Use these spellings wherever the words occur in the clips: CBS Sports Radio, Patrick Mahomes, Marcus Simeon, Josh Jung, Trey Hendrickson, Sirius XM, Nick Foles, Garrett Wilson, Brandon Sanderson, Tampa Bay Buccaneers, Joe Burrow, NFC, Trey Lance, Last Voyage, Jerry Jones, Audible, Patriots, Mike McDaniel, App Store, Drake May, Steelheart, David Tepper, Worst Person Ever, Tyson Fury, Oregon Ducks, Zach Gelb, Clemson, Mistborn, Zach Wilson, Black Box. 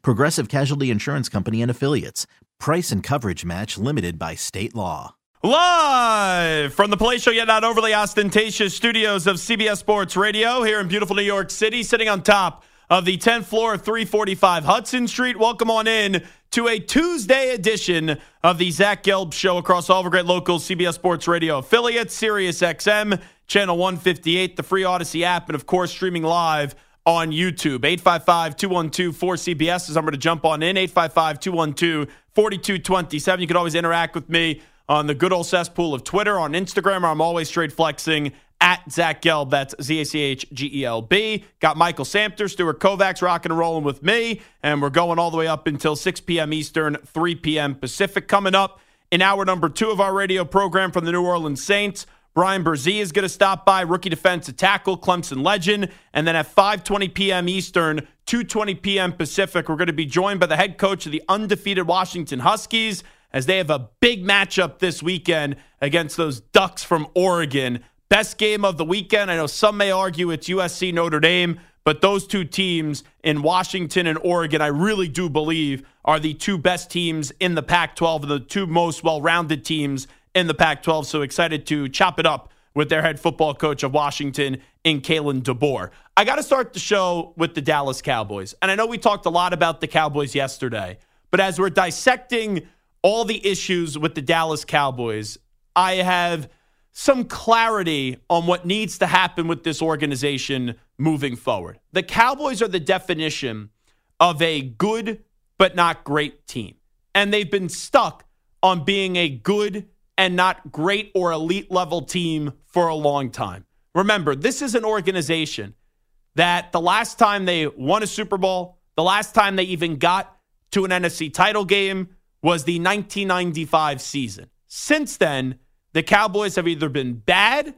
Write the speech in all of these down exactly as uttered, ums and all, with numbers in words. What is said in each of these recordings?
Progressive Casualty Insurance Company and Affiliates. Price and coverage match limited by state law. Live from the palatial yet not overly ostentatious studios of C B S Sports Radio here in beautiful New York City, sitting on top of the tenth floor of three forty-five Hudson Street. Welcome on in to a Tuesday edition of the Zach Gelb Show across all of our great local C B S Sports Radio affiliates, Sirius X M, Channel one fifty-eight, the free Odyssey app, and of course streaming live on YouTube. eight five five, two one two, four C B S is the number to jump on in, eight five five, two one two, four two two seven. You can always interact with me on the good old cesspool of Twitter, on Instagram, where I'm always straight flexing at Zach Gelb. That's Z A C H G E L B. Got Michael Samter, Stuart Kovacs rocking and rolling with me. And we're going all the way up until six p.m. Eastern, three p.m. Pacific. Coming up in hour number two of our radio program from the New Orleans Saints, Brian Brzee is going to stop by, rookie defensive tackle, Clemson legend. And then at five twenty p.m. Eastern, two twenty p.m. Pacific, we're going to be joined by the head coach of the undefeated Washington Huskies as they have a big matchup this weekend against those Ducks from Oregon. Best game of the weekend. I know some may argue it's U S C Notre Dame, but those two teams in Washington and Oregon, I really do believe, are the two best teams in the Pac twelve and the two most well-rounded teams in the Pac twelve. So excited to chop it up with their head football coach of Washington in Kalen DeBoer. I got to start the show with the Dallas Cowboys. And I know we talked a lot about the Cowboys yesterday, but as we're dissecting all the issues with the Dallas Cowboys, I have some clarity on what needs to happen with this organization moving forward. The Cowboys are the definition of a good but not great team. And they've been stuck on being a good and not great or elite level team for a long time. Remember, this is an organization that the last time they won a Super Bowl, the last time they even got to an N F C title game was the nineteen ninety-five season. Since then, the Cowboys have either been bad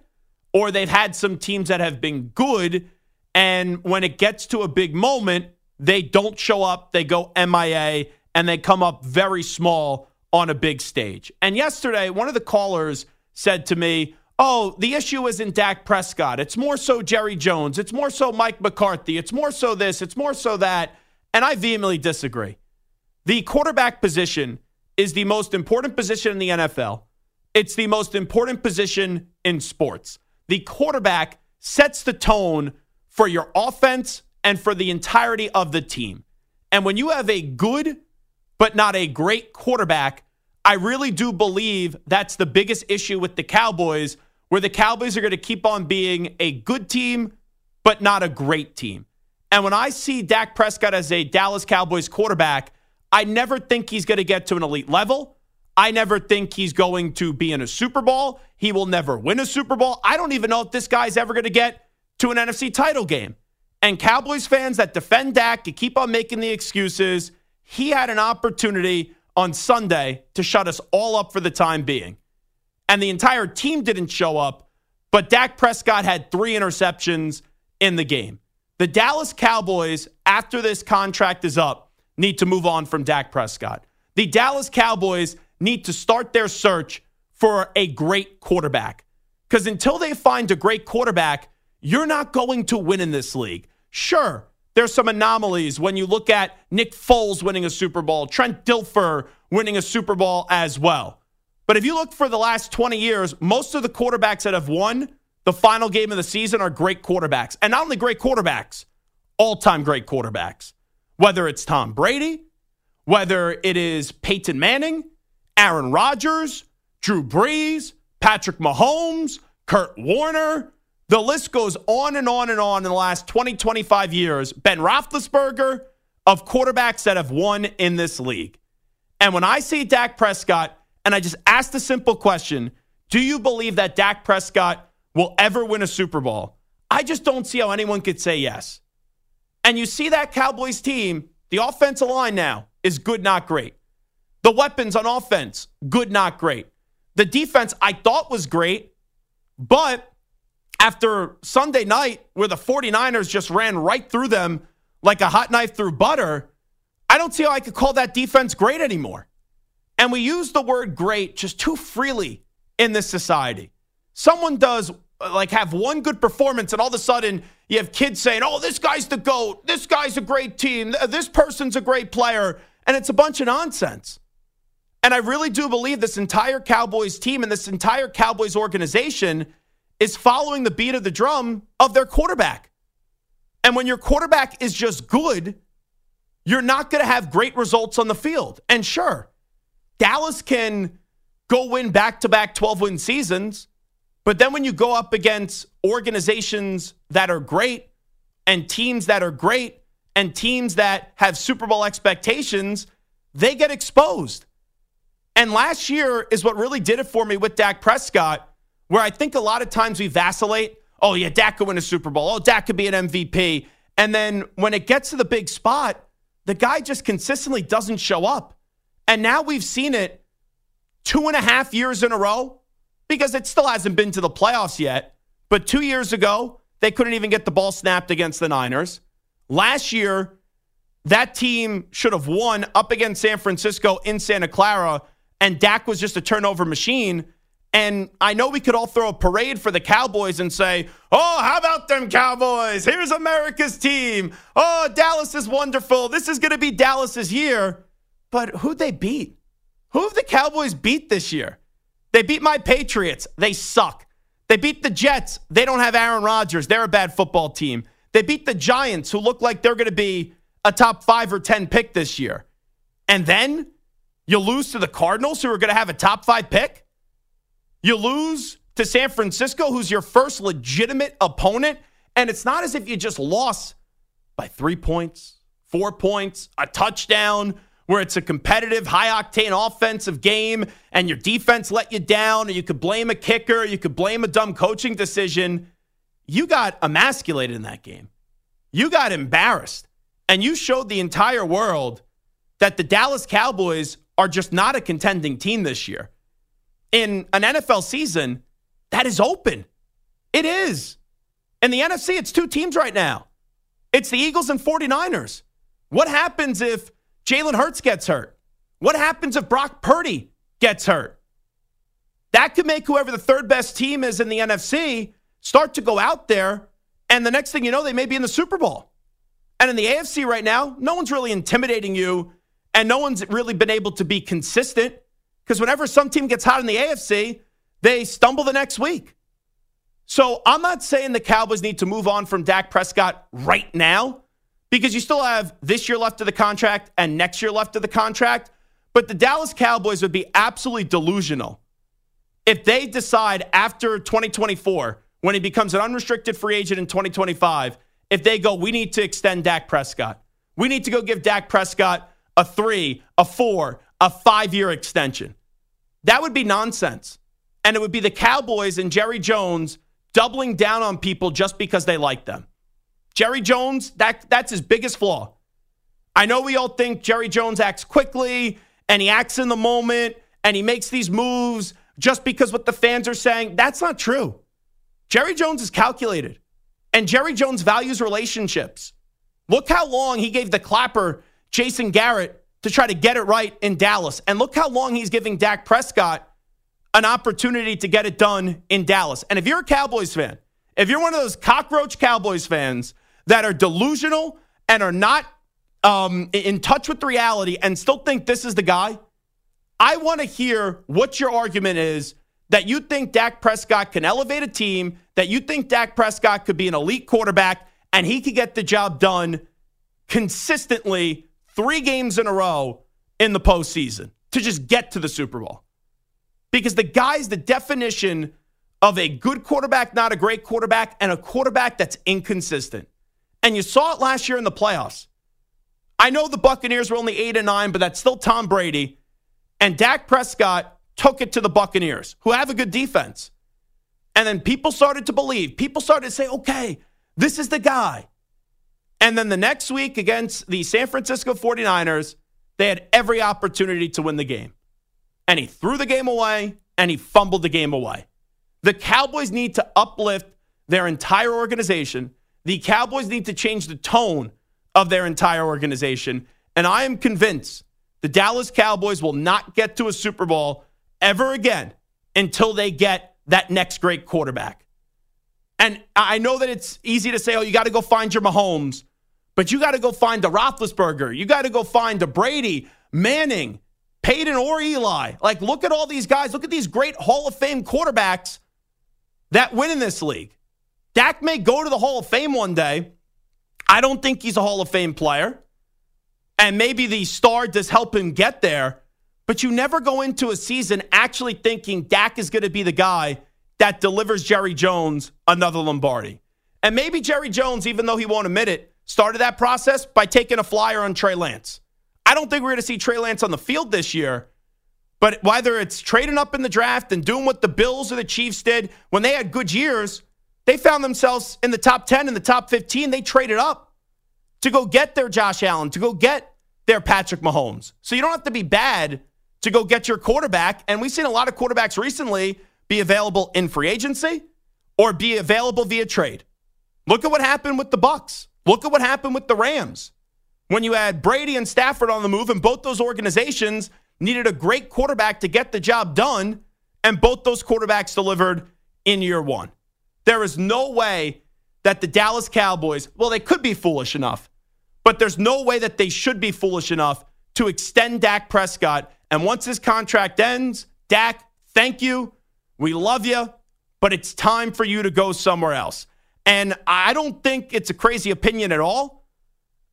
or they've had some teams that have been good. And when it gets to a big moment, they don't show up. They go M I A and they come up very small on a big stage. And yesterday, one of the callers said to me, oh, the issue isn't Dak Prescott. It's more so Jerry Jones. It's more so Mike McCarthy. It's more so this. It's more so that. And I vehemently disagree. The quarterback position is the most important position in the N F L. It's the most important position in sports. The quarterback sets the tone for your offense and for the entirety of the team. And when you have a good but not a great quarterback, I really do believe that's the biggest issue with the Cowboys, where the Cowboys are going to keep on being a good team but not a great team. And when I see Dak Prescott as a Dallas Cowboys quarterback, I never think he's going to get to an elite level. I never think he's going to be in a Super Bowl. He will never win a Super Bowl. I don't even know if this guy's ever going to get to an N F C title game. And Cowboys fans that defend Dak, you keep on making the excuses. He had an opportunity on Sunday to shut us all up for the time being. And the entire team didn't show up, but Dak Prescott had three interceptions in the game. The Dallas Cowboys, after this contract is up, need to move on from Dak Prescott. The Dallas Cowboys need to start their search for a great quarterback. Because until they find a great quarterback, you're not going to win in this league. Sure, there's some anomalies when you look at Nick Foles winning a Super Bowl, Trent Dilfer winning a Super Bowl as well. But if you look for the last twenty years, most of the quarterbacks that have won the final game of the season are great quarterbacks. And not only great quarterbacks, all-time great quarterbacks. Whether it's Tom Brady, whether it is Peyton Manning, Aaron Rodgers, Drew Brees, Patrick Mahomes, Kurt Warner. The list goes on and on and on in the last twenty, twenty-five years. Ben Roethlisberger, of quarterbacks that have won in this league. And when I see Dak Prescott, and I just ask the simple question, do you believe that Dak Prescott will ever win a Super Bowl? I just don't see how anyone could say yes. And you see that Cowboys team, the offensive line now is good, not great. The weapons on offense, good, not great. The defense I thought was great, but after Sunday night where the forty-niners just ran right through them like a hot knife through butter, I don't see how I could call that defense great anymore. And we use the word great just too freely in this society. Someone does like have one good performance and all of a sudden you have kids saying, oh, this guy's the GOAT. This guy's a great team. This person's a great player. And it's a bunch of nonsense. And I really do believe this entire Cowboys team and this entire Cowboys organization is following the beat of the drum of their quarterback. And when your quarterback is just good, you're not going to have great results on the field. And sure, Dallas can go win back-to-back twelve-win seasons, but then when you go up against organizations that are great and teams that are great and teams that have Super Bowl expectations, they get exposed. And last year is what really did it for me with Dak Prescott, where I think a lot of times we vacillate. Oh, yeah, Dak could win a Super Bowl. Oh, Dak could be an M V P. And then when it gets to the big spot, the guy just consistently doesn't show up. And now we've seen it two and a half years in a row because it still hasn't been to the playoffs yet. But two years ago, they couldn't even get the ball snapped against the Niners. Last year, that team should have won up against San Francisco in Santa Clara, and Dak was just a turnover machine. And I know we could all throw a parade for the Cowboys and say, oh, how about them Cowboys? Here's America's team. Oh, Dallas is wonderful. This is going to be Dallas's year. But who'd they beat? Who have the Cowboys beat this year? They beat my Patriots. They suck. They beat the Jets. They don't have Aaron Rodgers. They're a bad football team. They beat the Giants, who look like they're going to be a top five or ten pick this year. And then you lose to the Cardinals, who are going to have a top five pick. You lose to San Francisco, who's your first legitimate opponent, and it's not as if you just lost by three points, four points, a touchdown, where it's a competitive, high-octane offensive game, and your defense let you down, and you could blame a kicker, you could blame a dumb coaching decision. You got emasculated in that game. You got embarrassed, and you showed the entire world that the Dallas Cowboys are just not a contending team this year. In an N F L season, that is open. It is. In the N F C, it's two teams right now. It's the Eagles and forty-niners. What happens if Jalen Hurts gets hurt? What happens if Brock Purdy gets hurt? That could make whoever the third best team is in the N F C start to go out there, and the next thing you know, they may be in the Super Bowl. And in the A F C right now, no one's really intimidating you, and no one's really been able to be consistent. Because whenever some team gets hot in the A F C, they stumble the next week. So I'm not saying the Cowboys need to move on from Dak Prescott right now, because you still have this year left of the contract and next year left of the contract. But the Dallas Cowboys would be absolutely delusional if they decide after twenty twenty-four, when he becomes an unrestricted free agent in twenty twenty-five, if they go, we need to extend Dak Prescott. We need to go give Dak Prescott a three, a four, a five-year extension. That would be nonsense. And it would be the Cowboys and Jerry Jones doubling down on people just because they like them. Jerry Jones, that that's his biggest flaw. I know we all think Jerry Jones acts quickly and he acts in the moment and he makes these moves just because what the fans are saying. That's not true. Jerry Jones is calculated. And Jerry Jones values relationships. Look how long he gave the clapper, Jason Garrett, to try to get it right in Dallas. And look how long he's giving Dak Prescott an opportunity to get it done in Dallas. And if you're a Cowboys fan, if you're one of those cockroach Cowboys fans that are delusional and are not um, in touch with reality and still think this is the guy, I want to hear what your argument is that you think Dak Prescott can elevate a team, that you think Dak Prescott could be an elite quarterback and he could get the job done consistently, three games in a row in the postseason. to just get to the Super Bowl. Because the guy's the definition of a good quarterback, not a great quarterback, and a quarterback that's inconsistent. And you saw it last year in the playoffs. I know the Buccaneers were only eight and nine, but that's still Tom Brady. And Dak Prescott took it to the Buccaneers, who have a good defense. And then people started to believe. People started to say, okay, this is the guy. And then the next week against the San Francisco forty-niners, they had every opportunity to win the game. And he threw the game away, and he fumbled the game away. The Cowboys need to uplift their entire organization. The Cowboys need to change the tone of their entire organization. And I am convinced the Dallas Cowboys will not get to a Super Bowl ever again until they get that next great quarterback. And I know that it's easy to say, oh, you got to go find your Mahomes, but you got to go find the Roethlisberger. You got to go find the Brady, Manning, Peyton, or Eli. Like, look at all these guys. Look at these great Hall of Fame quarterbacks that win in this league. Dak may go to the Hall of Fame one day. I don't think he's a Hall of Fame player. And maybe the star does help him get there. But you never go into a season actually thinking Dak is going to be the guy that delivers Jerry Jones another Lombardi. And maybe Jerry Jones, even though he won't admit it, started that process by taking a flyer on Trey Lance. I don't think we're going to see Trey Lance on the field this year. But whether it's trading up in the draft and doing what the Bills or the Chiefs did when they had good years, they found themselves in the top ten, in the top fifteen. They traded up to go get their Josh Allen, to go get their Patrick Mahomes. So you don't have to be bad to go get your quarterback. And we've seen a lot of quarterbacks recently be available in free agency or be available via trade. Look at what happened with the Bucs. Look at what happened with the Rams. When you had Brady and Stafford on the move, and both those organizations needed a great quarterback to get the job done, and both those quarterbacks delivered in year one. There is no way that the Dallas Cowboys, well, they could be foolish enough, but there's no way that they should be foolish enough to extend Dak Prescott. And once his contract ends, Dak, thank you. We love you, but it's time for you to go somewhere else. And I don't think it's a crazy opinion at all.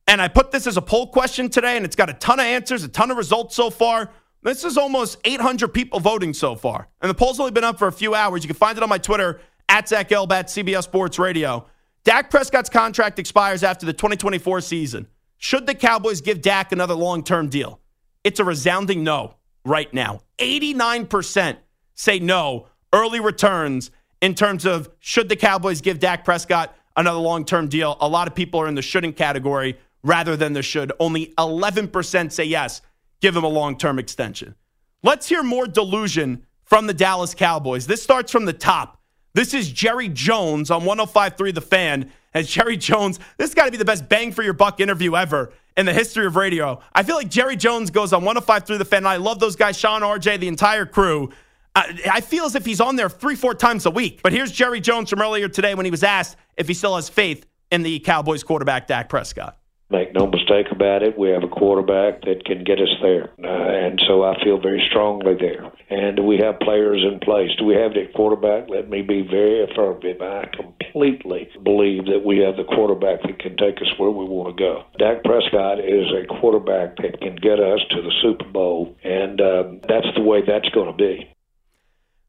And I put this as a poll question today, and it's got a ton of answers, a ton of results so far. This is almost eight hundred people voting so far. And the poll's only been up for a few hours. You can find it on my Twitter, at Zach Elbat, C B S Sports Radio. Dak Prescott's contract expires after the twenty twenty-four season. Should the Cowboys give Dak another long-term deal? It's a resounding no right now. eighty-nine percent say no, early returns in terms of should the Cowboys give Dak Prescott another long-term deal. A lot of people are in the shouldn't category rather than the should. Only eleven percent say yes, give him a long-term extension. Let's hear more delusion from the Dallas Cowboys. This starts from the top. This is Jerry Jones on one oh five point three The Fan. As Jerry Jones, this has got to be the best bang for your buck interview ever in the history of radio. I feel like Jerry Jones goes on one oh five point three The Fan, and I love those guys, Sean, R J, the entire crew. I, I feel as if he's on there three, four times a week. But here's Jerry Jones from earlier today when he was asked if he still has faith in the Cowboys quarterback, Dak Prescott. Make no mistake about it, we have a quarterback that can get us there. Uh, and so I feel very strongly there. And do we have players in place? Do we have the quarterback? Let me be very affirmative. I completely believe that we have the quarterback that can take us where we want to go. Dak Prescott is a quarterback that can get us to the Super Bowl, and um, that's the way that's going to be.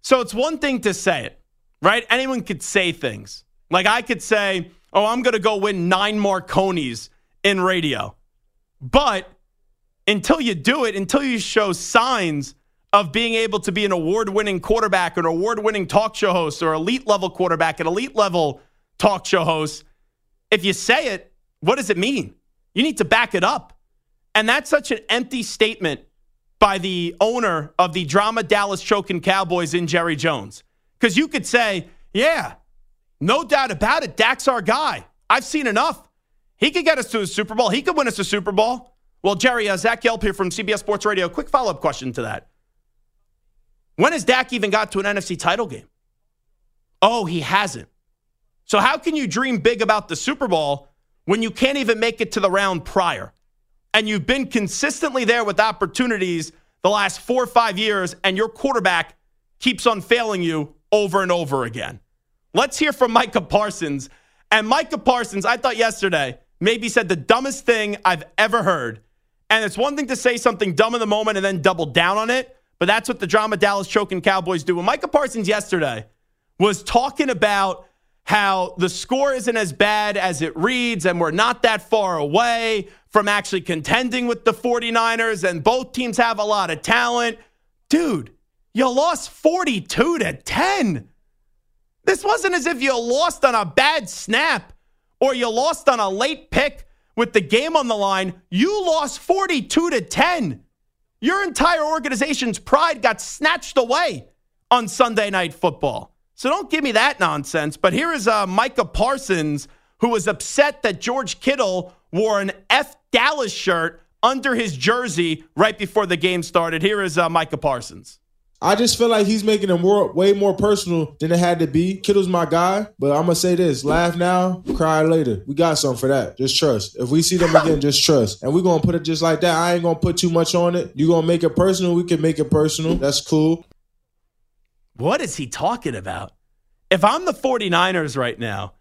So it's one thing to say it, right? Anyone could say things. Like I could say, oh, I'm going to go win nine Marconis in radio. But until you do it, until you show signs of being able to be an award-winning quarterback, an award-winning talk show host, or elite-level quarterback, an elite-level talk show host, if you say it, what does it mean? You need to back it up. And that's such an empty statement by the owner of the drama Dallas Choking Cowboys in Jerry Jones. Because you could say, yeah, no doubt about it, Dak's our guy. I've seen enough. He could get us to a Super Bowl. He could win us a Super Bowl. Well, Jerry, uh, Zach Yelp here from C B S Sports Radio. Quick follow-up question to that. When has Dak even got to an N F C title game? Oh, he hasn't. So how can you dream big about the Super Bowl when you can't even make it to the round prior? And you've been consistently there with opportunities the last four or five years, and your quarterback keeps on failing you over and over again. Let's hear from Micah Parsons. And Micah Parsons, I thought yesterday, maybe said the dumbest thing I've ever heard. And it's one thing to say something dumb in the moment and then double down on it, but that's what the drama Dallas choking Cowboys do. When Micah Parsons yesterday was talking about how the score isn't as bad as it reads and we're not that far away from actually contending with the forty-niners and both teams have a lot of talent. Dude, you lost forty-two to ten. This wasn't as if you lost on a bad snap or you lost on a late pick with the game on the line. You lost forty-two to ten. Your entire organization's pride got snatched away on Sunday Night Football. So don't give me that nonsense. But here is uh, Micah Parsons, who was upset that George Kittle wore an F Dallas shirt under his jersey right before the game started. Here is uh, Micah Parsons. I just feel like he's making it more, way more personal than it had to be. Kittle's my guy, but I'm going to say this. Laugh now, cry later. We got something for that. Just trust. If we see them again, just trust. And we're going to put it just like that. I ain't going to put too much on it. You're going to make it personal. We can make it personal. That's cool. What is he talking about? If I'm the forty-niners right now,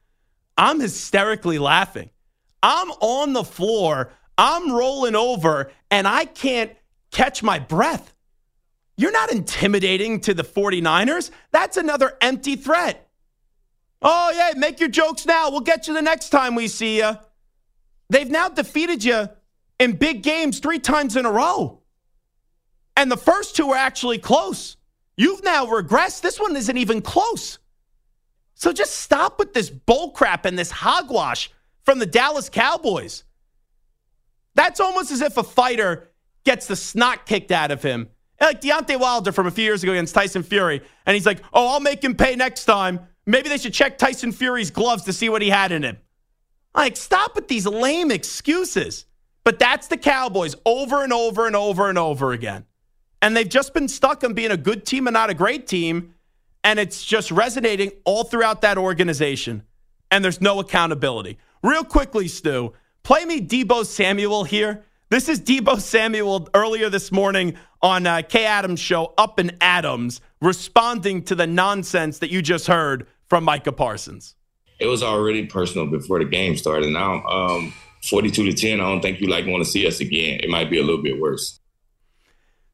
I'm hysterically laughing. I'm on the floor. I'm rolling over, and I can't catch my breath. You're not intimidating to the forty-niners. That's another empty threat. Oh, yeah, make your jokes now. We'll get you the next time we see you. They've now defeated you in big games three times in a row. And the first two were actually close. You've now regressed. This one isn't even close. So just stop with this bullcrap and this hogwash from the Dallas Cowboys. That's almost as if a fighter gets the snot kicked out of him. Like Deontay Wilder from a few years ago against Tyson Fury. And he's like, oh, I'll make him pay next time. Maybe they should check Tyson Fury's gloves to see what he had in him. Like, stop with these lame excuses. But that's the Cowboys over and over and over and over again. And they've just been stuck on being a good team and not a great team. And it's just resonating all throughout that organization. And there's no accountability. Real quickly, Stu, play me Debo Samuel here. This is Debo Samuel earlier this morning on uh, Kay Adams' show, Up in Adams, responding to the nonsense that you just heard from Micah Parsons. It was already personal before the game started. Now, um, forty-two to ten, I don't think you like want to see us again. It might be a little bit worse.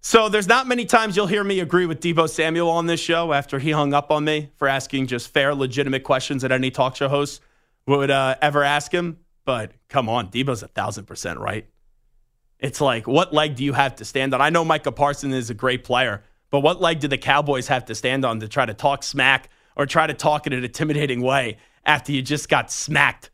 So there's not many times you'll hear me agree with Debo Samuel on this show after he hung up on me for asking just fair, legitimate questions that any talk show host would uh, ever ask him. But come on, Debo's a thousand percent right. It's like, what leg do you have to stand on? I know Micah Parsons is a great player, but what leg do the Cowboys have to stand on to try to talk smack or try to talk in an intimidating way after you just got smacked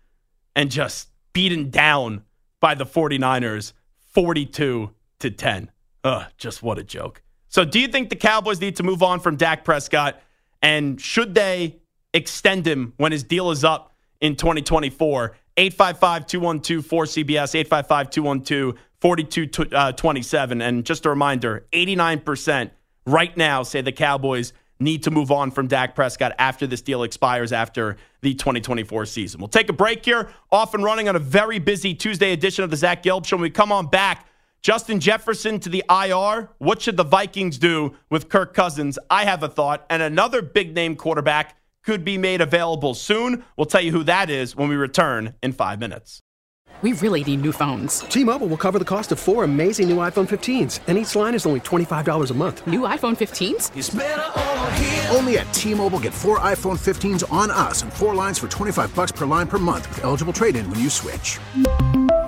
and just beaten down by the forty-niners forty-two to ten? Ugh, just what a joke. So do you think the Cowboys need to move on from Dak Prescott? And should they extend him when his deal is up in twenty twenty-four? eight five five, two one two, four C B S, eight five five, two one two, four two two seven. And just a reminder, eighty-nine percent right now say the Cowboys need to move on from Dak Prescott after this deal expires after the twenty twenty-four season. We'll take a break here. Off and running on a very busy Tuesday edition of the Zach Gelb Show. When we come on back, Justin Jefferson to the I R. What should the Vikings do with Kirk Cousins? I have a thought. And another big-name quarterback could be made available soon. We'll tell you who that is when we return in five minutes. We really need new phones. T-Mobile will cover the cost of four amazing new iPhone fifteens. And each line is only twenty-five dollars a month. New iPhone fifteens? It's better over here. Only at T-Mobile, get four iPhone fifteens on us and four lines for twenty-five bucks per line per month with eligible trade-in when you switch.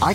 I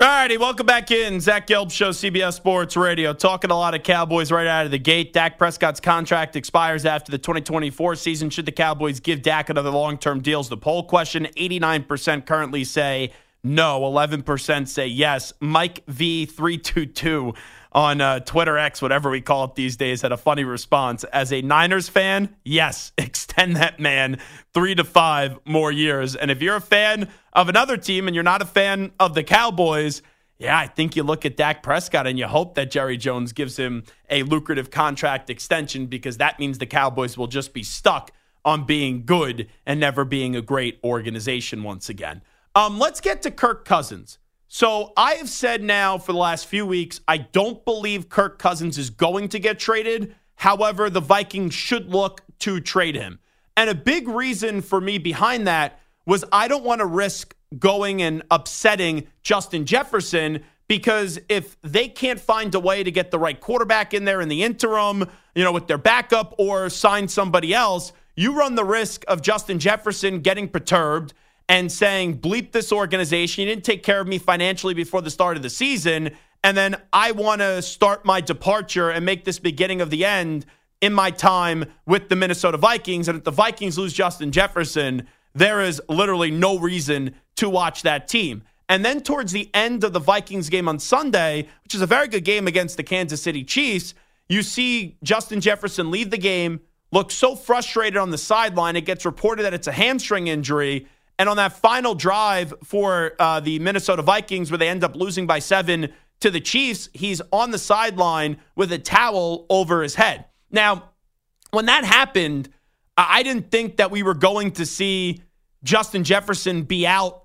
All righty, welcome back in. Zach Gelb Show, C B S Sports Radio. Talking a lot of Cowboys right out of the gate. Dak Prescott's contract expires after the twenty twenty-four season. Should the Cowboys give Dak another long-term deal is the poll question. eighty-nine percent currently say no. eleven percent say yes. Mike V three two two on uh, Twitter X, whatever we call it these days, had a funny response. As a Niners fan, yes, extend that man three to five more years. And if you're a fan of another team and you're not a fan of the Cowboys, yeah, I think you look at Dak Prescott and you hope that Jerry Jones gives him a lucrative contract extension, because that means the Cowboys will just be stuck on being good and never being a great organization once again. Um, let's get to Kirk Cousins. So I have said now for the last few weeks, I don't believe Kirk Cousins is going to get traded. However, the Vikings should look to trade him. And a big reason for me behind that was I don't want to risk going and upsetting Justin Jefferson, because if they can't find a way to get the right quarterback in there in the interim, you know, with their backup or sign somebody else, you run the risk of Justin Jefferson getting perturbed and saying, bleep this organization, you didn't take care of me financially before the start of the season, and then I want to start my departure and make this beginning of the end in my time with the Minnesota Vikings. And if the Vikings lose Justin Jefferson, there is literally no reason to watch that team. And then towards the end of the Vikings game on Sunday, which is a very good game against the Kansas City Chiefs, you see Justin Jefferson leave the game, look so frustrated on the sideline, it gets reported that it's a hamstring injury. And on that final drive for uh, the Minnesota Vikings, where they end up losing by seven to the Chiefs, he's on the sideline with a towel over his head. Now, when that happened, I didn't think that we were going to see Justin Jefferson be out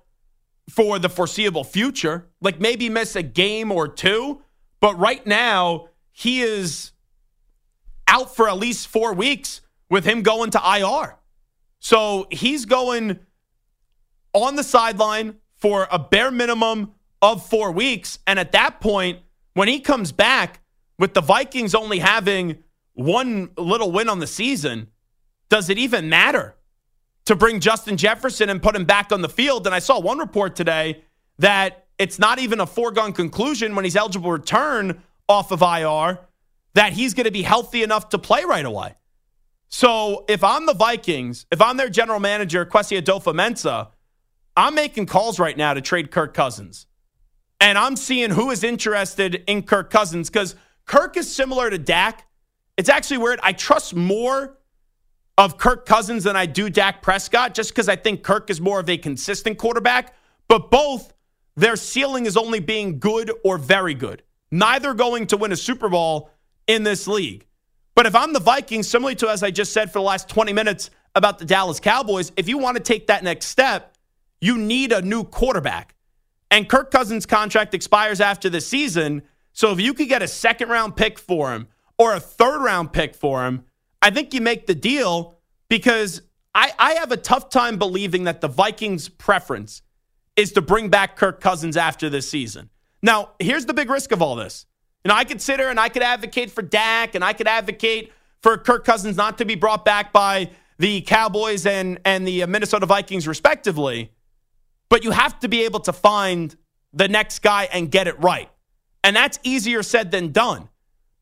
for the foreseeable future, like maybe miss a game or two. But right now, he is out for at least four weeks with him going to I R. So he's going on the sideline for a bare minimum of four weeks. And at that point, when he comes back, with the Vikings only having one little win on the season, does it even matter to bring Justin Jefferson and put him back on the field? And I saw one report today that it's not even a foregone conclusion when he's eligible to return off of I R that he's going to be healthy enough to play right away. So if I'm the Vikings, if I'm their general manager, Kwesi Adolfo-Mensah, I'm making calls right now to trade Kirk Cousins. And I'm seeing who is interested in Kirk Cousins, because Kirk is similar to Dak. It's actually weird. I trust more of Kirk Cousins than I do Dak Prescott, just because I think Kirk is more of a consistent quarterback. But both, their ceiling is only being good or very good. Neither going to win a Super Bowl in this league. But if I'm the Vikings, similarly to as I just said for the last twenty minutes about the Dallas Cowboys, if you want to take that next step, you need a new quarterback. And Kirk Cousins' contract expires after the season, so if you could get a second-round pick for him or a third-round pick for him, I think you make the deal, because I, I have a tough time believing that the Vikings' preference is to bring back Kirk Cousins after this season. Now, here's the big risk of all this. You know, I could sit here and I could advocate for Dak, and I could advocate for Kirk Cousins not to be brought back by the Cowboys and, and the Minnesota Vikings respectively. But you have to be able to find the next guy and get it right. And that's easier said than done.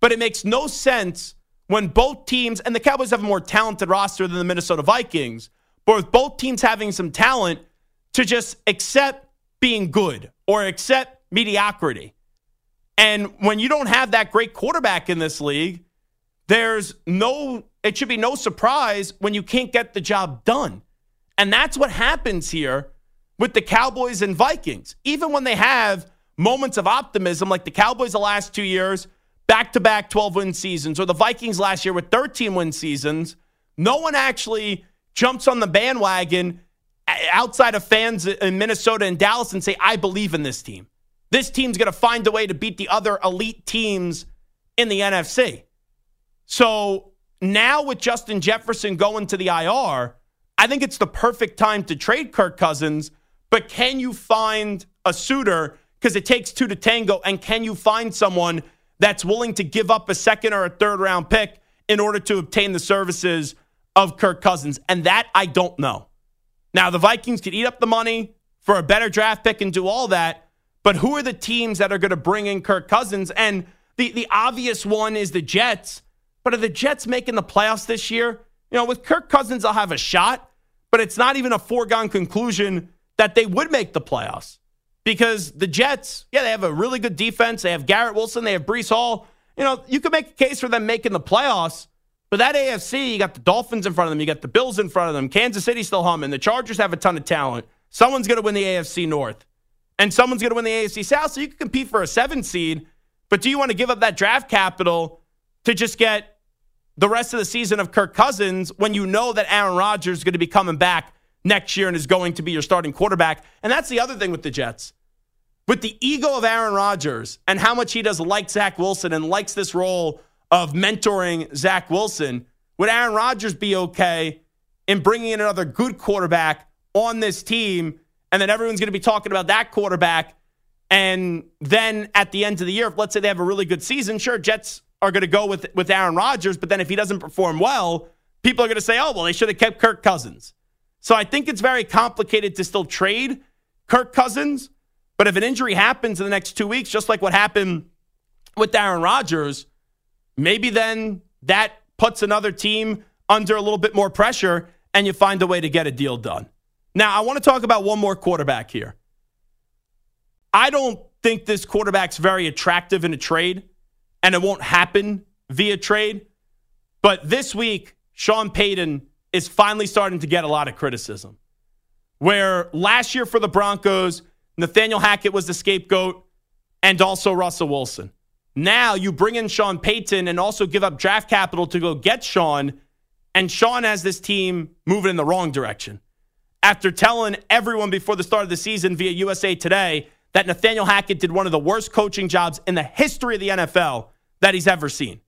But it makes no sense when both teams, and the Cowboys have a more talented roster than the Minnesota Vikings, but with both teams having some talent, to just accept being good or accept mediocrity. And when you don't have that great quarterback in this league, there's no, it should be no surprise when you can't get the job done. And that's what happens here with the Cowboys and Vikings. Even when they have moments of optimism like the Cowboys the last two years, back-to-back twelve-win seasons, or the Vikings last year with thirteen-win seasons, no one actually jumps on the bandwagon outside of fans in Minnesota and Dallas and say, I believe in this team. This team's going to find a way to beat the other elite teams in the N F C. So now with Justin Jefferson going to the I R, I think it's the perfect time to trade Kirk Cousins, but can you find a suitor? Because it takes two to tango, and can you find someone that's willing to give up a second or a third round pick in order to obtain the services of Kirk Cousins? And that I don't know. Now, the Vikings could eat up the money for a better draft pick and do all that, but who are the teams that are going to bring in Kirk Cousins? And the, the obvious one is the Jets, but are the Jets making the playoffs this year? You know, with Kirk Cousins, I'll have a shot, but it's not even a foregone conclusion that they would make the playoffs because the Jets, yeah, they have a really good defense. They have Garrett Wilson. They have Brees Hall. You know, you could make a case for them making the playoffs, but that A F C, you got the Dolphins in front of them. You got the Bills in front of them. Kansas City's still humming. The Chargers have a ton of talent. Someone's going to win the A F C North, and someone's going to win the A F C South, so you can compete for a seven seed, but do you want to give up that draft capital to just get the rest of the season of Kirk Cousins when you know that Aaron Rodgers is going to be coming back next year and is going to be your starting quarterback? And that's the other thing with the Jets. With the ego of Aaron Rodgers and how much he does like Zach Wilson and likes this role of mentoring Zach Wilson, would Aaron Rodgers be okay in bringing in another good quarterback on this team, and then everyone's going to be talking about that quarterback, and then at the end of the year, if let's say they have a really good season, sure, Jets are going to go with, with Aaron Rodgers, but then if he doesn't perform well, people are going to say, oh, well, they should have kept Kirk Cousins. So I think it's very complicated to still trade Kirk Cousins, but if an injury happens in the next two weeks, just like what happened with Aaron Rodgers, maybe then that puts another team under a little bit more pressure and you find a way to get a deal done. Now, I want to talk about one more quarterback here. I don't think this quarterback's very attractive in a trade, and it won't happen via trade. But this week, Sean Payton is finally starting to get a lot of criticism. Where last year for the Broncos, Nathaniel Hackett was the scapegoat and also Russell Wilson. Now you bring in Sean Payton and also give up draft capital to go get Sean, and Sean has this team moving in the wrong direction. After telling everyone before the start of the season via U S A Today that Nathaniel Hackett did one of the worst coaching jobs in the history of the N F L that he's ever seen.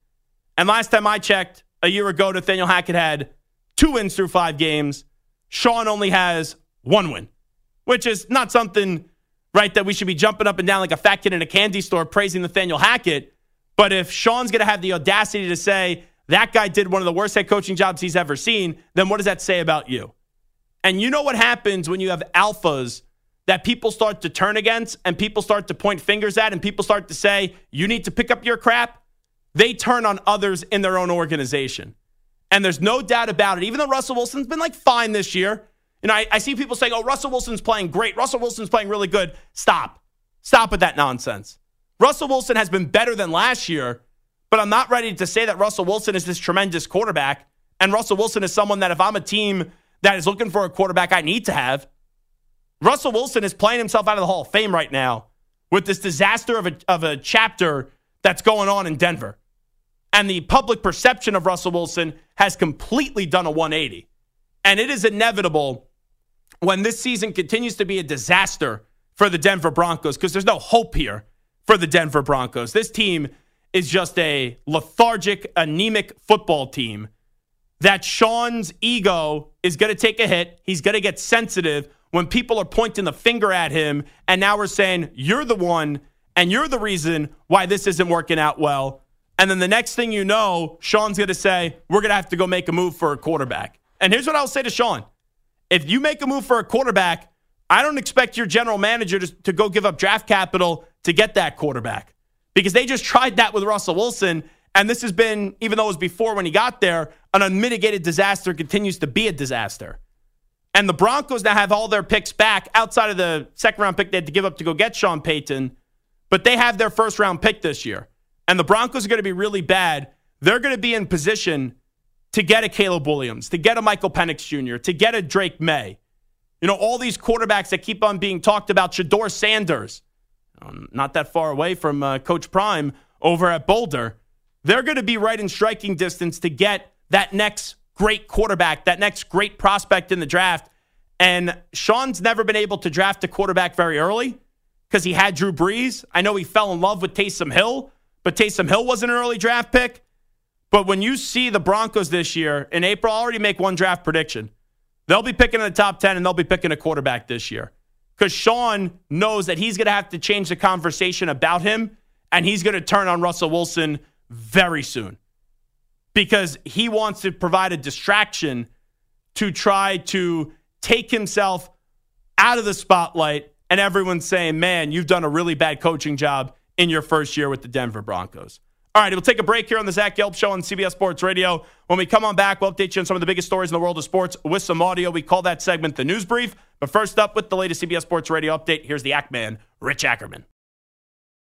And last time I checked, a year ago, Nathaniel Hackett had two wins through five games. Sean only has one win, which is not something, right, that we should be jumping up and down like a fat kid in a candy store praising Nathaniel Hackett. But if Sean's going to have the audacity to say that guy did one of the worst head coaching jobs he's ever seen, then what does that say about you? And you know what happens when you have alphas that people start to turn against and people start to point fingers at and people start to say, you need to pick up your crap? They turn on others in their own organization. And there's no doubt about it. Even though Russell Wilson's been like fine this year. You know, I, I see people saying, oh, Russell Wilson's playing great. Russell Wilson's playing really good. Stop. Stop with that nonsense. Russell Wilson has been better than last year, but I'm not ready to say that Russell Wilson is this tremendous quarterback. And Russell Wilson is someone that if I'm a team that is looking for a quarterback, I need to have. Russell Wilson is playing himself out of the Hall of Fame right now with this disaster of a, of a chapter that's going on in Denver. And the public perception of Russell Wilson has completely done a one eighty. And it is inevitable when this season continues to be a disaster for the Denver Broncos, because there's no hope here for the Denver Broncos. This team is just a lethargic, anemic football team that Sean's ego is going to take a hit. He's going to get sensitive when people are pointing the finger at him. And now we're saying, you're the one and you're the reason why this isn't working out well. And then the next thing you know, Sean's going to say, we're going to have to go make a move for a quarterback. And here's what I'll say to Sean. If you make a move for a quarterback, I don't expect your general manager to, to go give up draft capital to get that quarterback, because they just tried that with Russell Wilson. And this has been, even though it was before when he got there, an unmitigated disaster continues to be a disaster. And the Broncos now have all their picks back outside of the second round pick they had to give up to go get Sean Payton, but they have their first round pick this year. And the Broncos are going to be really bad. They're going to be in position to get a Caleb Williams, to get a Michael Penix Junior, to get a Drake May. You know, all these quarterbacks that keep on being talked about, Shador Sanders. um, not that far away from uh, Coach Prime over at Boulder, they're going to be right in striking distance to get that next great quarterback, that next great prospect in the draft. And Sean's never been able to draft a quarterback very early because he had Drew Brees. I know he fell in love with Taysom Hill, but Taysom Hill was an early draft pick. But when you see the Broncos this year, in April, I'll already make one draft prediction. They'll be picking in the top ten, and they'll be picking a quarterback this year because Sean knows that he's going to have to change the conversation about him, and he's going to turn on Russell Wilson very soon because he wants to provide a distraction to try to take himself out of the spotlight and everyone's saying, man, you've done a really bad coaching job in your first year with the Denver Broncos. All right, we'll take a break here on the Zach Gelb Show on C B S Sports Radio. When we come on back, we'll update you on some of the biggest stories in the world of sports with some audio. We call that segment the News Brief. But first up, with the latest C B S Sports Radio update, here's the Act Man, Rich Ackerman.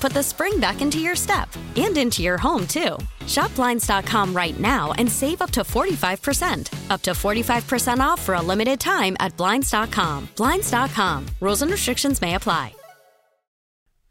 put the spring back into your step. And into your home, too. Shop Blinds dot com right now and save up to forty-five percent. Up to forty-five percent off for a limited time at Blinds dot com. Blinds dot com. Rules and restrictions may apply.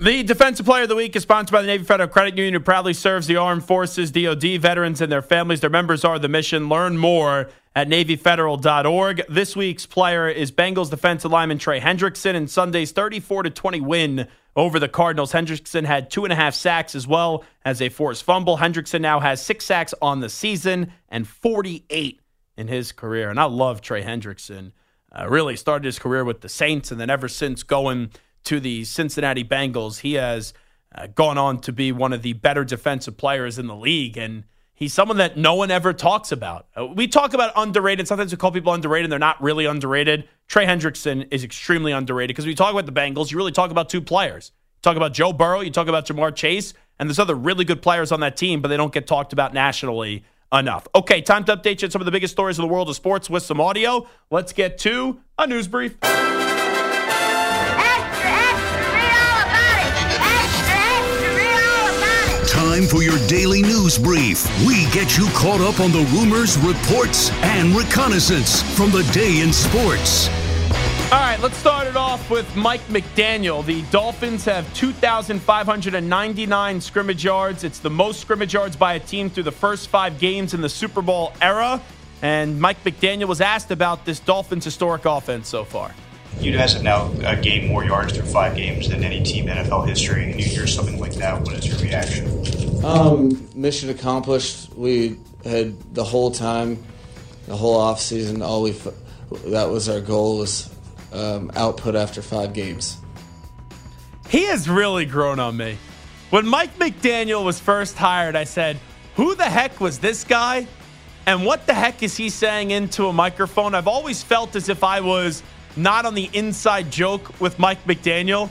The Defensive Player of the Week is sponsored by the Navy Federal Credit Union, who proudly serves the Armed Forces, D O D, veterans, and their families. Their members are the mission. Learn more at Navy Federal dot org. This week's player is Bengals defensive lineman Trey Hendrickson in Sunday's thirty-four to twenty win over the Cardinals. Hendrickson had two and a half sacks as well as a forced fumble. Hendrickson now has six sacks on the season and forty-eight in his career. And I love Trey Hendrickson. Uh, really started his career with the Saints, and then ever since going to the Cincinnati Bengals, he has uh, gone on to be one of the better defensive players in the league, and he's someone that no one ever talks about. Uh, we talk about underrated. Sometimes we call people underrated, and they're not really underrated. Trey Hendrickson is extremely underrated because we talk about the Bengals. You really talk about two players. You talk about Joe Burrow, you talk about Jamar Chase, and there's other really good players on that team, but they don't get talked about nationally enough. Okay, time to update you on some of the biggest stories in the world of sports with some audio. Let's get to a news brief. Time for your daily news brief. We get you caught up on the rumors, reports, and reconnaissance from the day in sports. All right, let's start it off with Mike McDaniel. The Dolphins have two thousand five hundred ninety-nine scrimmage yards. It's the most scrimmage yards by a team through the first five games in the Super Bowl era. And Mike McDaniel was asked about this Dolphins historic offense so far. You guys have now uh, gained more yards through five games than any team in N F L history, and you hear something like that. What is your reaction? Um, mission accomplished. We had the whole time, the whole off season, all we f- that was our goal was um, output after five games. He has really grown on me. When Mike McDaniel was first hired, I said, who the heck was this guy? And what the heck is he saying into a microphone? I've always felt as if I was not on the inside joke with Mike McDaniel.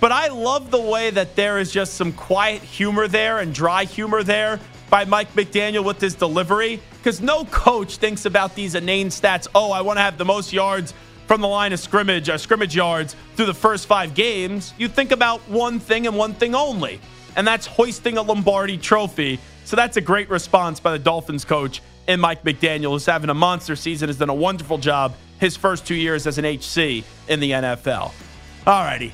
But I love the way that there is just some quiet humor there and dry humor there by Mike McDaniel with his delivery. Because no coach thinks about these inane stats. Oh, I want to have the most yards from the line of scrimmage, or scrimmage yards through the first five games. You think about one thing and one thing only. And that's hoisting a Lombardi trophy. So that's a great response by the Dolphins coach and Mike McDaniel, who's having a monster season, has done a wonderful job his first two years as an H C in the N F L. All righty.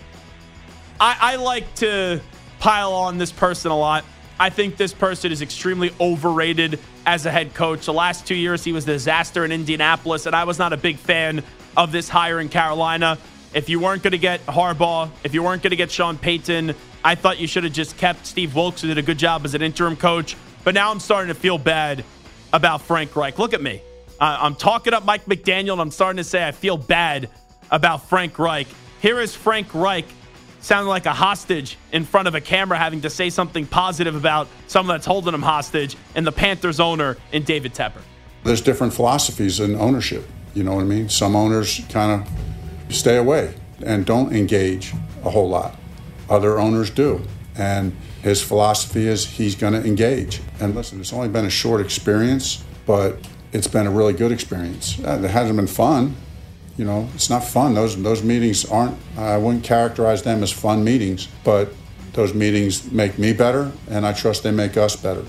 I, I like to pile on this person a lot. I think this person is extremely overrated as a head coach. The last two years, he was a disaster in Indianapolis, and I was not a big fan of this hire in Carolina. If you weren't going to get Harbaugh, if you weren't going to get Sean Payton, I thought you should have just kept Steve Wilkes, who did a good job as an interim coach. But now I'm starting to feel bad about Frank Reich. Look at me. Uh, I'm talking up Mike McDaniel, and I'm starting to say I feel bad about Frank Reich. Here is Frank Reich sounding like a hostage in front of a camera, having to say something positive about someone that's holding him hostage, and the Panthers owner in David Tepper. There's different philosophies in ownership. You know what I mean? Some owners kind of stay away and don't engage a whole lot. Other owners do. And his philosophy is he's going to engage. And listen, it's only been a short experience, but it's been a really good experience. It hasn't been fun. You know, it's not fun. Those those meetings aren't, I wouldn't characterize them as fun meetings, but those meetings make me better, and I trust they make us better.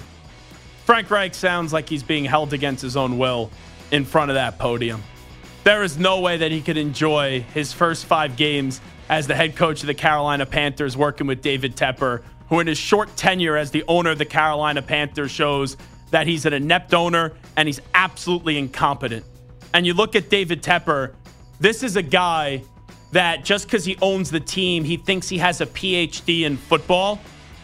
Frank Reich sounds like he's being held against his own will in front of that podium. There is no way that he could enjoy his first five games as the head coach of the Carolina Panthers, working with David Tepper, who in his short tenure as the owner of the Carolina Panthers shows that he's an inept owner and he's absolutely incompetent. And you look at David Tepper, this is a guy that just because he owns the team, he thinks he has a P H D in football,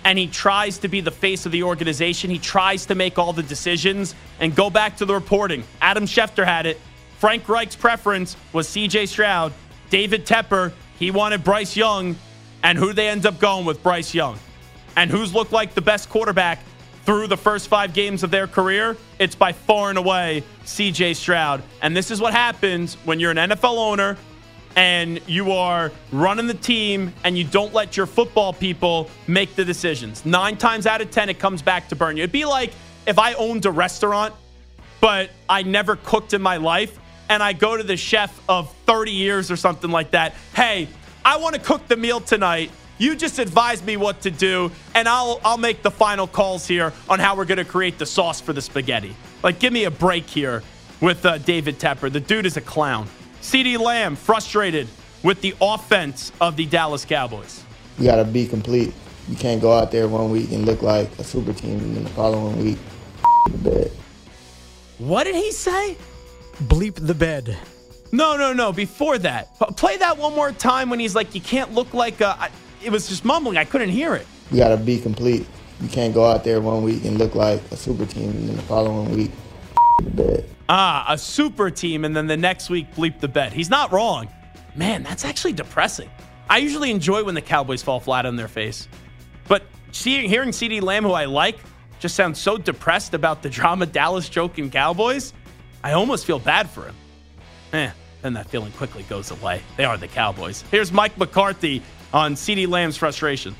and he tries to be the face of the organization. He tries to make all the decisions. And go back to the reporting. Adam Schefter had it. Frank Reich's preference was C J Stroud. David Tepper, he wanted Bryce Young. And who they end up going with, Bryce Young. And who's looked like the best quarterback through the first five games of their career? It's by far and away C J Stroud. And this is what happens when you're an N F L owner and you are running the team and you don't let your football people make the decisions. Nine times out of ten, it comes back to burn you. It'd be like if I owned a restaurant, but I never cooked in my life, and I go to the chef of thirty years or something like that. Hey, I want to cook the meal tonight. You just advise me what to do, and I'll I'll make the final calls here on how we're going to create the sauce for the spaghetti. Like, give me a break here with uh, David Tepper. The dude is a clown. CeeDee Lamb frustrated with the offense of the Dallas Cowboys. You got to be complete. You can't go out there one week and look like a super team and then the following week, the bed. What did he say? Bleep the bed. No, no, no. Before that. Play that one more time when he's like, you can't look like a... I, It was just mumbling. I couldn't hear it. You got to be complete. You can't go out there one week and look like a super team and then the following week, the bed. Ah, a super team, and then the next week, bleep the bed. He's not wrong. Man, that's actually depressing. I usually enjoy when the Cowboys fall flat on their face. But seeing, hearing CeeDee Lamb, who I like, just sounds so depressed about the drama Dallas joking Cowboys, I almost feel bad for him. Eh, then that feeling quickly goes away. They are the Cowboys. Here's Mike McCarthy on CeeDee Lamb's frustration.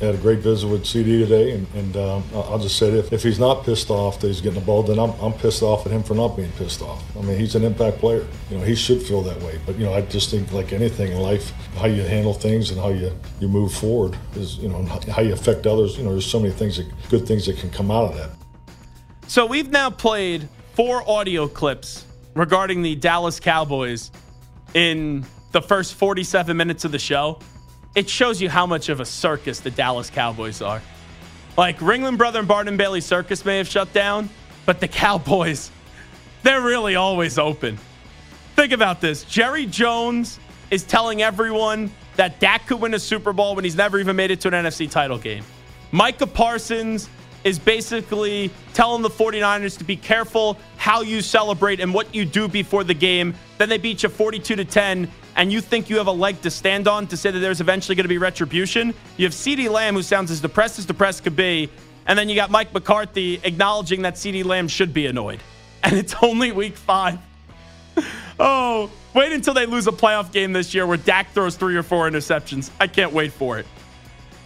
I had a great visit with CeeDee today, and, and um, I'll just say that if he's not pissed off that he's getting the ball, then I'm, I'm pissed off at him for not being pissed off. I mean, he's an impact player. You know, he should feel that way. But, you know, I just think like anything in life, how you handle things and how you, you move forward is, you know, how you affect others. You know, there's so many things, that, good things that can come out of that. So we've now played four audio clips regarding the Dallas Cowboys in the first forty-seven minutes of the show. It shows you how much of a circus the Dallas Cowboys are. Like, Ringling Brother and Barnum Bailey Circus may have shut down, but the Cowboys, they're really always open. Think about this. Jerry Jones is telling everyone that Dak could win a Super Bowl when he's never even made it to an N F C title game. Micah Parsons is basically telling the 49ers to be careful how you celebrate and what you do before the game. Then they beat you forty-two to ten, and you think you have a leg to stand on to say that there's eventually going to be retribution. You have CeeDee Lamb, who sounds as depressed as depressed could be, and then you got Mike McCarthy acknowledging that CeeDee Lamb should be annoyed. And it's only week five. Oh, wait until they lose a playoff game this year where Dak throws three or four interceptions. I can't wait for it.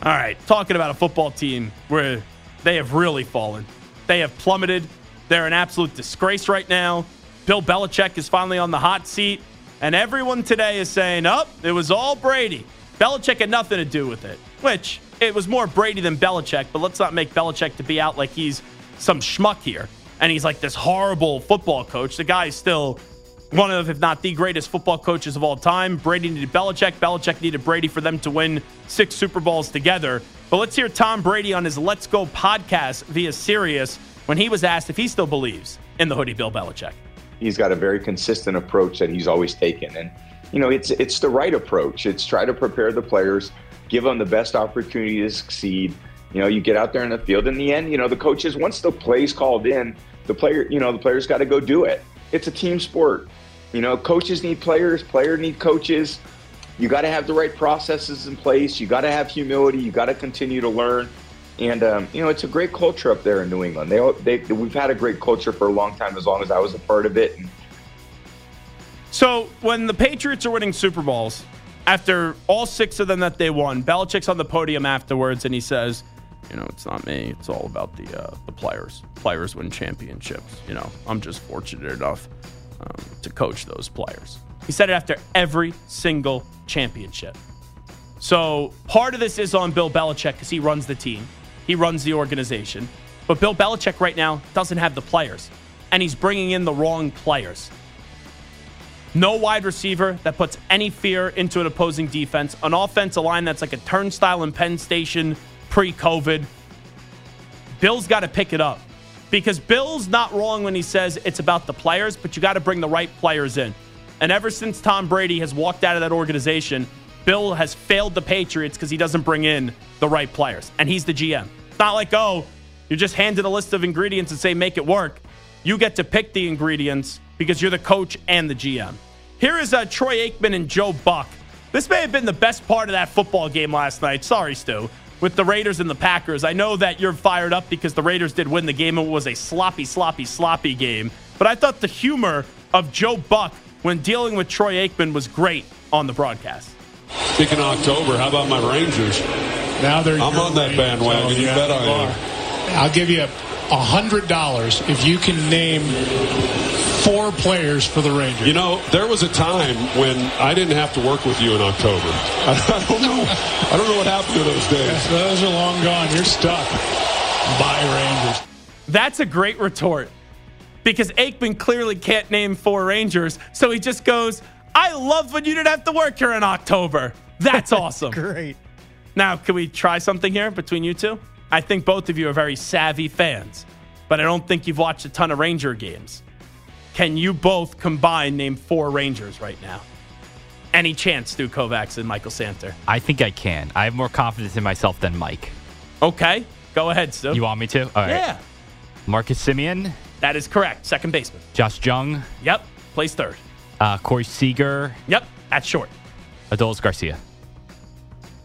All right, talking about a football team where they have really fallen. They have plummeted. They're an absolute disgrace right now. Bill Belichick is finally on the hot seat. And everyone today is saying, oh, it was all Brady. Belichick had nothing to do with it, which it was more Brady than Belichick, but let's not make Belichick to be out like he's some schmuck here. And he's like this horrible football coach. The guy is still one of, if not the greatest football coaches of all time. Brady needed Belichick. Belichick needed Brady for them to win six Super Bowls together. But let's hear Tom Brady on his Let's Go podcast via Sirius when he was asked if he still believes in the hoodie Bill Belichick. He's got a very consistent approach that he's always taken. And, you know, it's it's the right approach. It's try to prepare the players, give them the best opportunity to succeed. You know, you get out there in the field. In the end, you know, the coaches, once the play's called in, the player, you know, the player's got to go do it. It's a team sport. You know, coaches need players, players need coaches. You got to have the right processes in place. You got to have humility. You got to continue to learn. And, um, you know, it's a great culture up there in New England. They, they, we've had a great culture for a long time, as long as I was a part of it. So when the Patriots are winning Super Bowls, after all six of them that they won, Belichick's on the podium afterwards, and he says, you know, it's not me. It's all about the uh, the players. Players win championships. You know, I'm just fortunate enough um, to coach those players. He said it after every single championship. So part of this is on Bill Belichick because he runs the team. He runs the organization. But Bill Belichick right now doesn't have the players, and he's bringing in the wrong players. No wide receiver that puts any fear into an opposing defense. An offensive line that's like a turnstile in Penn Station pre-COVID. Bill's got to pick it up because Bill's not wrong when he says it's about the players, but you got to bring the right players in. And ever since Tom Brady has walked out of that organization, Bill has failed the Patriots because he doesn't bring in the right players. And he's the G M. It's not like, oh, you're just handed a list of ingredients and say, make it work. You get to pick the ingredients because you're the coach and the G M. Here is uh, Troy Aikman and Joe Buck. This may have been the best part of that football game last night. Sorry, Stu, with the Raiders and the Packers. I know that you're fired up because the Raiders did win the game. It was a sloppy, sloppy, sloppy game. But I thought the humor of Joe Buck when dealing with Troy Aikman was great on the broadcast. Speaking of October, how about my Rangers? Now they're I'm on that bandwagon. So, you yeah, bet I am. I'll give you a one hundred dollars if you can name four players for the Rangers. You know, there was a time when I didn't have to work with you in October. I don't know. I don't know what happened to those days. Yes, those are long gone. You're stuck. Bye, Rangers. That's a great retort because Aikman clearly can't name four Rangers, so he just goes, I love when you didn't have to work here in October. That's awesome. Great. Now, can we try something here between you two? I think both of you are very savvy fans, but I don't think you've watched a ton of Ranger games. Can you both combine name four Rangers right now? Any chance, Stu Kovacs and Michael Santer? I think I can. I have more confidence in myself than Mike. Okay. Go ahead, Stu. You want me to? All right. Yeah. Marcus Simeon. That is correct. Second baseman. Josh Jung. Yep. Plays third. Uh, Corey Seager. Yep. That's short. Adolis Garcia.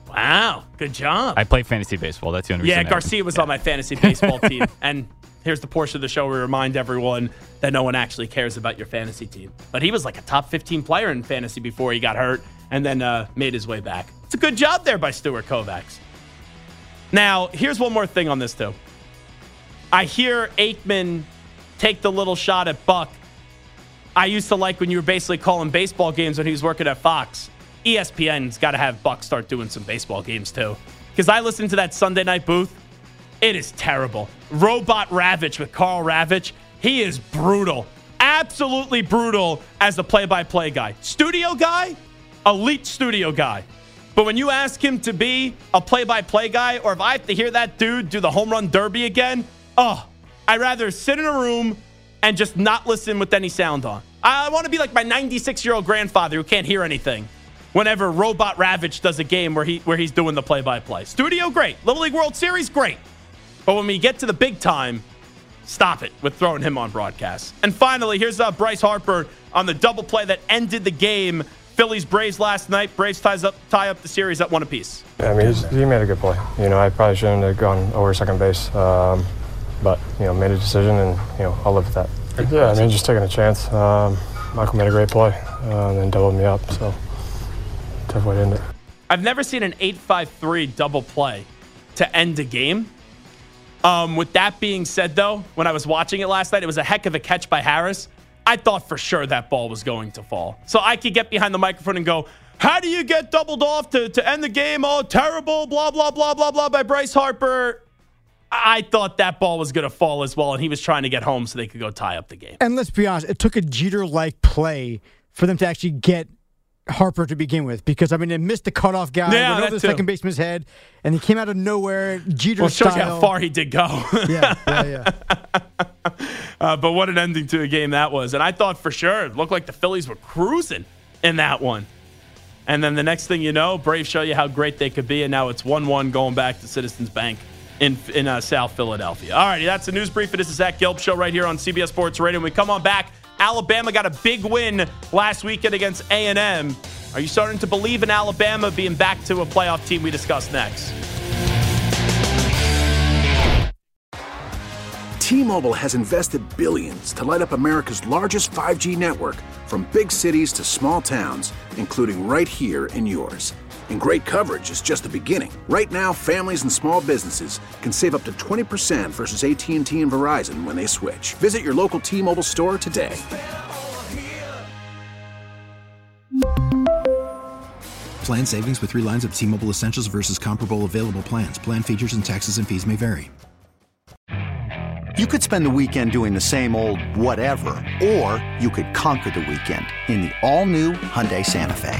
Wow, good job. I play fantasy baseball. That's the only reason. Yeah, Garcia was yeah. on my fantasy baseball team. And here's the portion of the show where we remind everyone that no one actually cares about your fantasy team. But he was like a top fifteen player in fantasy before he got hurt and then uh, made his way back. It's a good job there by Stuart Kovacs. Now, here's one more thing on this, too. I hear Aikman take the little shot at Buck. I used to like when you were basically calling baseball games when he was working at Fox. E S P N's got to have Buck start doing some baseball games, too. Because I listened to that Sunday night booth. It is terrible. Robot Ravage with Carl Ravage. He is brutal. Absolutely brutal as the play-by-play guy. Studio guy? Elite studio guy. But when you ask him to be a play-by-play guy, or if I have to hear that dude do the home run derby again, oh, I'd rather sit in a room and just not listen with any sound on. I want to be like my ninety-six-year-old grandfather who can't hear anything whenever Robot Ravage does a game where he where he's doing the play-by-play. Studio, great. Little League World Series, great. But when we get to the big time, stop it with throwing him on broadcast. And finally, here's uh, Bryce Harper on the double play that ended the game. Phillies Braves last night. Braves ties up, tie up the series at one apiece. I mean, he's, he made a good play. You know, I probably shouldn't have gone over second base, um, but, you know, made a decision, and, you know, I'll live with that. Yeah, I mean, just taking a chance. Um, Michael made a great play uh, and then doubled me up, so tough way to end it. I've never seen an eight five three double play to end a game. Um, with that being said, though, when I was watching it last night, it was a heck of a catch by Harris. I thought for sure that ball was going to fall. So I could get behind the microphone and go, how do you get doubled off to, to end the game? Oh, terrible, blah, blah, blah, blah, blah, by Bryce Harper. I thought that ball was going to fall as well, and he was trying to get home so they could go tie up the game. And let's be honest, it took a Jeter-like play for them to actually get Harper to begin with, because, I mean, they missed the cutoff guy, yeah, went over the too. second baseman's head, and he came out of nowhere, Jeter well, style. Well, shows you how far he did go. yeah, yeah, yeah. uh, but what an ending to a game that was. And I thought for sure it looked like the Phillies were cruising in that one. And then the next thing you know, Braves show you how great they could be, and now it's one one going back to Citizens Bank in in uh, South Philadelphia. All righty, that's the news brief. This is Zach Gelb Show right here on C B S Sports Radio. When we come on back, Alabama got a big win last weekend against A and M. Are you starting to believe in Alabama being back to a playoff team? We discuss next. T-Mobile has invested billions to light up America's largest five G network, from big cities to small towns, including right here in yours. And great coverage is just the beginning. Right now, families and small businesses can save up to twenty percent versus A T and T and Verizon when they switch. Visit your local T-Mobile store today. Plan savings with three lines of T-Mobile Essentials versus comparable available plans. Plan features and taxes and fees may vary. You could spend the weekend doing the same old whatever, or you could conquer the weekend in the all-new Hyundai Santa Fe.